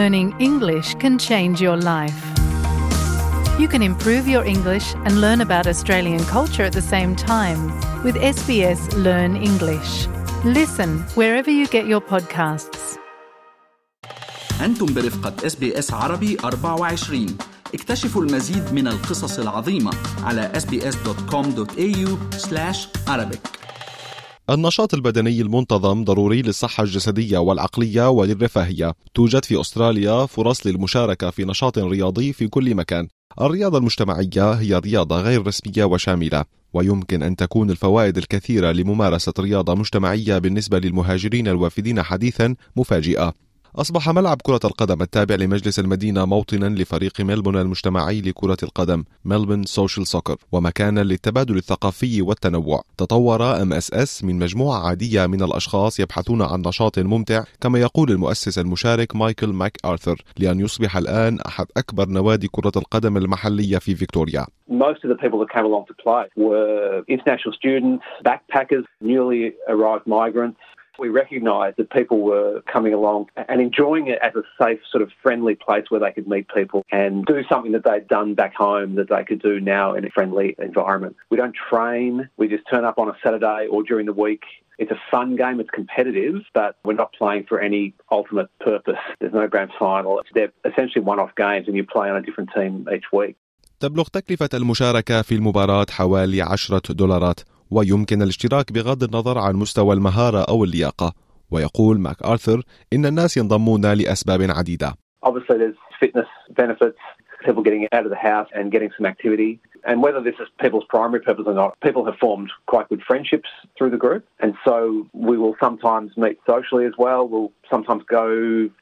Learning English can change your life. You can improve your English and learn about Australian culture at the same time with SBS Learn English. Listen wherever you get your podcasts. أنتم برفقة SBS عربي 24. اكتشفوا المزيد من القصص العظيمة على sbs.com.au/arabic. النشاط البدني المنتظم ضروري للصحة الجسدية والعقلية وللرفاهية. توجد في أستراليا فرص للمشاركة في نشاط رياضي في كل مكان. الرياضة المجتمعية هي رياضة غير رسمية وشاملة، ويمكن أن تكون الفوائد الكثيرة لممارسة رياضة مجتمعية بالنسبة للمهاجرين الوافدين حديثا مفاجئة. أصبح ملعب كرة القدم التابع لمجلس المدينة موطنا لفريق ملبون المجتمعي لكرة القدم Melbourne Social Soccer، ومكانا للتبادل الثقافي والتنوع. تطور MSS من مجموعة عادية من الأشخاص يبحثون عن نشاط ممتع، كما يقول المؤسس المشارك مايكل ماك آرثر، لأن يصبح الآن أحد أكبر نوادي كرة القدم المحلية في فيكتوريا. Most of the people that came along to play were international students, backpackers, newly arrived migrants. We recognised that people were coming along and enjoying it as a safe, sort of friendly place where they could meet people and do something that they'd done back home that they could do now in a friendly environment. We don't train, we just turn up on a Saturday or during the week. It's a fun game, it's competitive, but we're not playing for any ultimate purpose. There's no grand final. They're essentially one-off games and you play on a different team each week. تبلغ تكلفة المشاركة في المباراة حوالي $10، ويمكن الاشتراك بغض النظر عن مستوى المهارة أو اللياقة. ويقول ماك آرثر إن الناس ينضمون لأسباب عديدة. Obviously there's fitness benefits, people getting out of the house and getting some activity. And whether this is people's primary purpose or not, people have formed quite good friendships through the group. And so we will sometimes meet socially as well. We'll sometimes go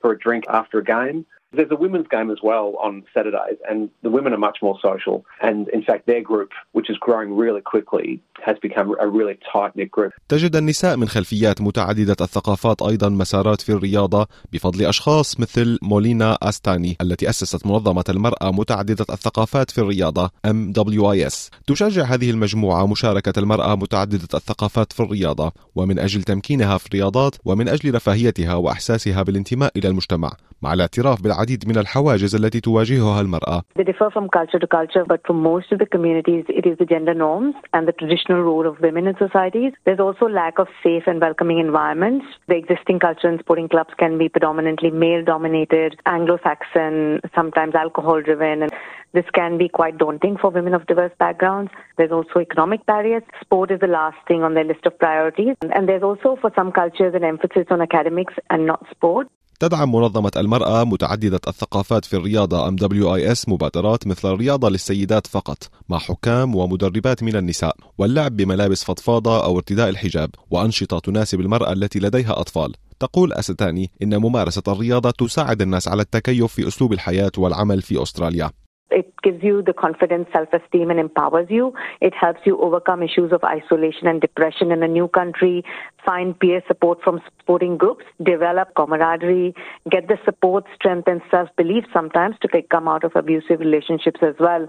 for a drink after a game. There's a women's game as well on Saturdays, and the women are much more social. And in fact, their group, which is growing really quickly, has become a really tight-knit group. تجد النساء من خلفيات متعددة الثقافات أيضا مسارات في الرياضة بفضل أشخاص مثل مولينا أستاني التي أسست منظمة المرأة متعددة الثقافات في الرياضة MWIS. تشجع هذه المجموعة مشاركة المرأة متعددة الثقافات في الرياضة، ومن أجل تمكينها في الرياضات ومن أجل رفاهيتها وإحساسها بالانتماء إلى المجتمع، مع الاعتراف بالعديد من الحواجز التي تواجهها المرأة. They differ from culture to culture, but for most of the communities, it is the gender norms and the traditional role of women in societies. There's also lack of safe and welcoming environments. The existing culture and sporting clubs can be predominantly male-dominated, Anglo-Saxon, sometimes alcohol-driven, and this can be quite daunting for women of diverse backgrounds. There's also economic barriers. Sport is the last thing on their list of priorities, and there's also for some cultures an emphasis on academics and not sport. تدعم منظمة المرأة متعددة الثقافات في الرياضة MWIS مبادرات مثل الرياضة للسيدات فقط، مع حكام ومدربات من النساء، واللعب بملابس فضفاضة أو ارتداء الحجاب، وأنشطة تناسب المرأة التي لديها أطفال. تقول أستاني إن ممارسة الرياضة تساعد الناس على التكيف في أسلوب الحياة والعمل في أستراليا. It gives you the confidence, self-esteem and empowers you. It helps you overcome issues of isolation and depression in a new country, find peer support from sporting groups, develop camaraderie, get the support, strength and self-belief sometimes to come out of abusive relationships as well,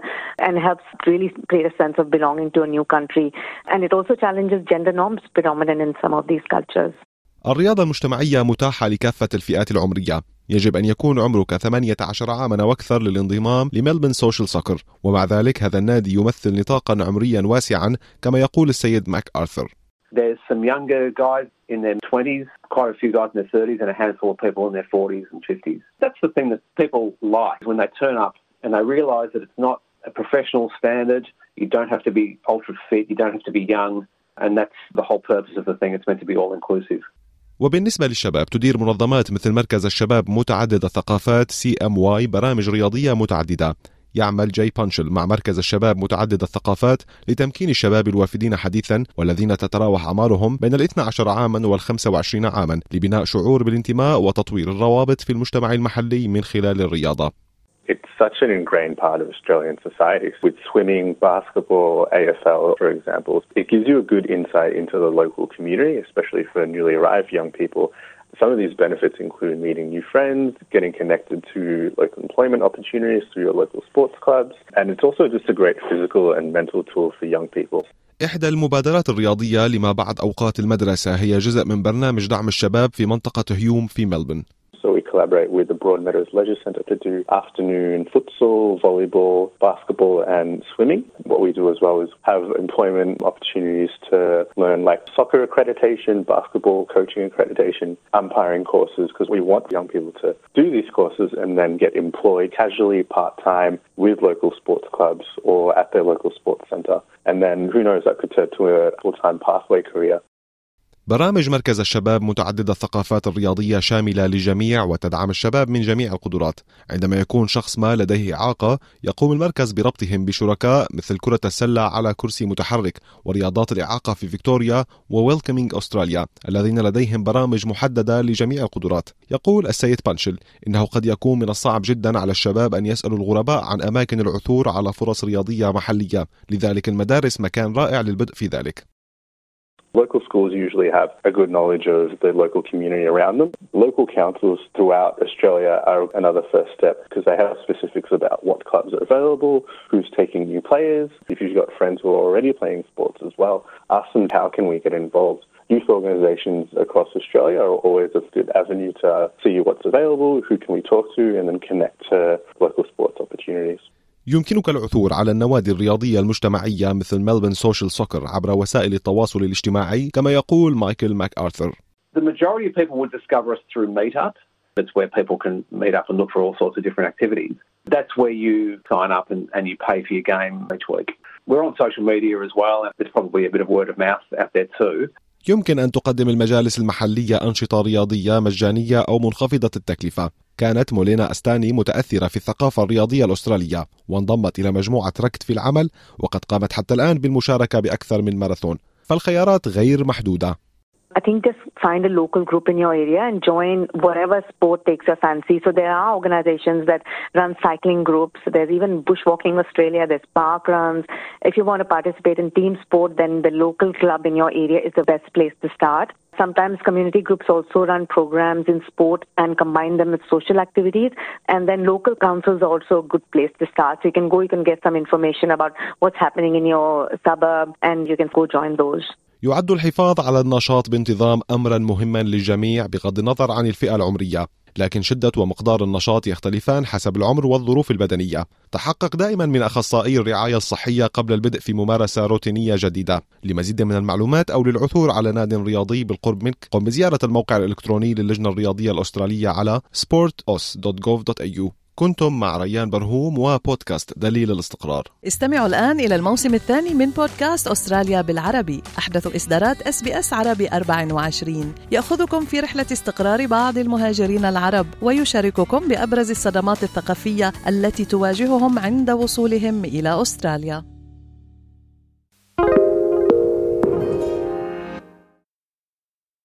and helps really create a sense of belonging to a new country. And it also challenges gender norms predominant in some of these cultures. الرياضة المجتمعية متاحة لكافة الفئات العمرية. يجب أن يكون عمرك 18 عاماً وأكثر للانضمام لملبورن سوشيال سوكر، ومع ذلك هذا النادي يمثل نطاقاً عمرياً واسعاً، كما يقول السيد ماك آرثر. There's some younger guys in their 20s, quite a few guys in their 30s, and a handful of people in their 40s and 50s. That's the thing that people like when they turn up and they realize that it's not a professional standard. You don't have to be ultra fit, you don't have to be young, and that's the whole purpose of the thing. It's meant to be all inclusive. وبالنسبة للشباب، تدير منظمات مثل مركز الشباب متعدد الثقافات CMY برامج رياضية متعددة. يعمل جاي بانشل مع مركز الشباب متعدد الثقافات لتمكين الشباب الوافدين حديثا والذين تتراوح أعمارهم بين 12 عاما وال25 عاما لبناء شعور بالانتماء وتطوير الروابط في المجتمع المحلي من خلال الرياضة. It's such an ingrained part of Australian society. With swimming, basketball, AFL, for example, it gives you a good insight into the local community, especially for newly arrived young people. Some of these benefits include meeting new friends, getting connected to local employment opportunities through your local sports clubs, and it's also just a great physical and mental tool for young people. إحدى المبادرات الرياضية لما بعد أوقات المدرسة هي جزء من برنامج دعم الشباب في منطقة هيوم في ملبورن. collaborate with the Broadmeadows Leisure Centre to do afternoon futsal, volleyball, basketball and swimming. What we do as well is have employment opportunities to learn like soccer accreditation, basketball coaching accreditation, umpiring courses, because we want young people to do these courses and then get employed casually, part-time, with local sports clubs or at their local sports centre. And then who knows, that could turn to a full-time pathway career. برامج مركز الشباب متعددة الثقافات الرياضية شاملة للجميع وتدعم الشباب من جميع القدرات. عندما يكون شخص ما لديه إعاقة يقوم المركز بربطهم بشركاء مثل كرة السلة على كرسي متحرك ورياضات الإعاقة في فيكتوريا وويلكمينغ أستراليا الذين لديهم برامج محددة لجميع القدرات. يقول السيد بانشل إنه قد يكون من الصعب جدا على الشباب أن يسألوا الغرباء عن أماكن العثور على فرص رياضية محلية، لذلك المدارس مكان رائع للبدء في ذلك. Local schools usually have a good knowledge of the local community around them. Local councils throughout Australia are another first step because they have specifics about what clubs are available, who's taking new players. If you've got friends who are already playing sports as well, ask them how can we get involved. Youth organisations across Australia are always a good avenue to see what's available, who can we talk to, and then connect to local sports opportunities. يمكنك العثور على النوادي الرياضية المجتمعية مثل ملبورن سوشيال سوكر عبر وسائل التواصل الاجتماعي كما يقول مايكل ماك آرثر. The majority of people would discover us through Meetup. It's where people can meet up and look for all sorts of different activities. That's where you sign up and you pay for your game each week. We're on social media as well. There's probably a bit of word of mouth out there too. يمكن أن تقدم المجالس المحلية أنشطة رياضية مجانية أو منخفضة التكلفة. كانت مولينا أستاني متأثرة في الثقافة الرياضية الأسترالية وانضمت إلى مجموعة ركت في العمل وقد قامت حتى الآن بالمشاركة بأكثر من ماراثون، فالخيارات غير محدودة. I think just find a local group in your area and join whatever sport takes your fancy. So there are organizations that run cycling groups. There's even Bushwalking Australia. There's park runs. If you want to participate in team sport, then the local club in your area is the best place to start. Sometimes community groups also run programs in sport and combine them with social activities. And then local councils are also a good place to start. So you can go, you can get some information about what's happening in your suburb and you can go join those. يعد الحفاظ على النشاط بانتظام أمرا مهما للجميع بغض النظر عن الفئة العمرية، لكن شدة ومقدار النشاط يختلفان حسب العمر والظروف البدنية. تحقق دائما من أخصائي الرعاية الصحية قبل البدء في ممارسة روتينية جديدة. لمزيد من المعلومات أو للعثور على نادي رياضي بالقرب منك قم بزيارة الموقع الإلكتروني للجنة الرياضية الأسترالية على sportaus.gov.au. كنتم مع ريان برهوم وبودكاست دليل الاستقرار. استمعوا الآن إلى الموسم الثاني من بودكاست أستراليا بالعربي، أحدث إصدارات SBS عربي 24. يأخذكم في رحلة استقرار بعض المهاجرين العرب ويشارككم بأبرز الصدمات الثقافية التي تواجههم عند وصولهم إلى أستراليا.